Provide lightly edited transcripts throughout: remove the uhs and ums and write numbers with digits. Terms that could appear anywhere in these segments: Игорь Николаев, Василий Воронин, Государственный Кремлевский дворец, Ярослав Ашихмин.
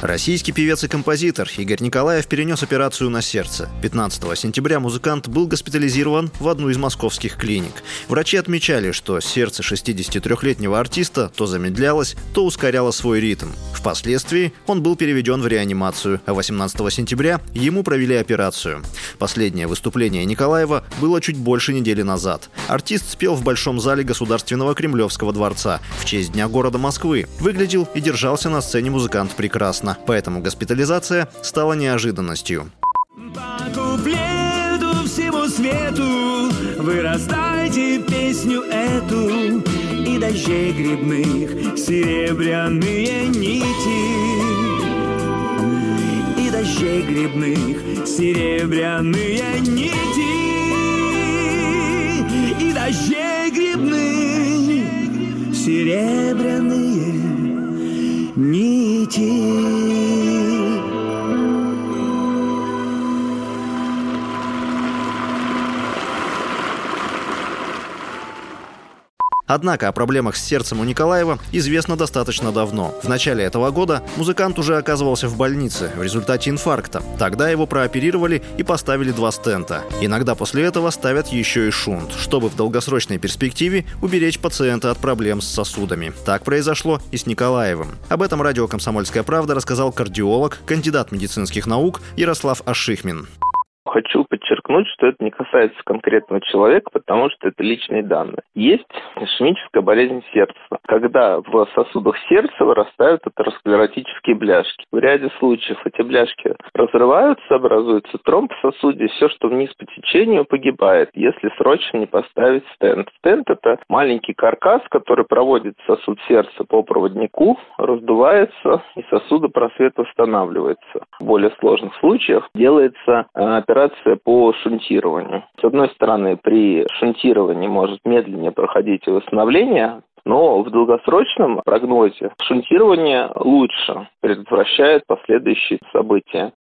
Российский певец и композитор Игорь Николаев перенес операцию на сердце. 15 сентября музыкант был госпитализирован в одну из московских клиник. Врачи отмечали, что сердце 63-летнего артиста то замедлялось, то ускоряло свой ритм. Впоследствии он был переведен в реанимацию, а 18 сентября ему провели операцию. Последнее выступление Николаева было чуть больше недели назад. Артист спел в Большом зале Государственного Кремлевского дворца в честь Дня города Москвы. Выглядел и держался на сцене музыкант прекрасно. Поэтому госпитализация стала неожиданностью. По куплету всему свету вы раздайте песню эту, и дождей грибных серебряные нити, и дождей грибных серебряные нити, и дождей грибных серебряные нити. Однако о проблемах с сердцем у Николаева известно достаточно давно. В начале этого года музыкант уже оказывался в больнице в результате инфаркта. Тогда его прооперировали и поставили 2 стента. Иногда после этого ставят еще и шунт, чтобы в долгосрочной перспективе уберечь пациента от проблем с сосудами. Так произошло и с Николаевым. Об этом радио «Комсомольская правда» рассказал кардиолог, кандидат медицинских наук Ярослав Ашихмин. Хочу подчеркнуть, что это не касается конкретного человека, потому что это личные данные. Есть ишемическая болезнь сердца, когда в сосудах сердца вырастают атеросклеротические бляшки. В ряде случаев эти бляшки разрываются, образуется тромб в сосуде, все, что вниз по течению, погибает, если срочно не поставить стент. Стент – это маленький каркас, который проводит сосуд сердца по проводнику, раздувается, и сосудопросвет восстанавливается. В более сложных случаях делается операция по шунтированию. С одной стороны, при шунтировании может медленнее проходить восстановление, но в долгосрочном прогнозе шунтирование лучше предотвращает последующие события.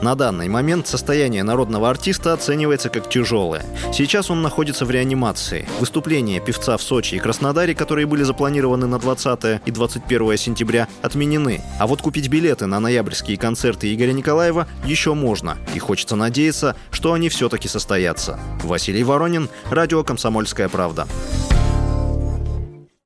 На данный момент состояние народного артиста оценивается как тяжелое. Сейчас он находится в реанимации. Выступления певца в Сочи и Краснодаре, которые были запланированы на 20 и 21 сентября, отменены. А вот купить билеты на ноябрьские концерты Игоря Николаева еще можно. И хочется надеяться, что они все-таки состоятся. Василий Воронин, радио «Комсомольская правда».